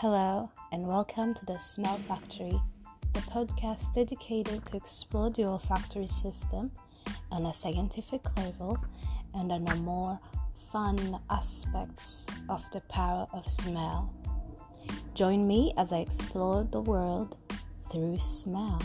Hello and welcome to The Smell Factory, the podcast dedicated to explore the olfactory system on a scientific level and on a more fun aspects of the power of smell. Join me as I explore the world through smell.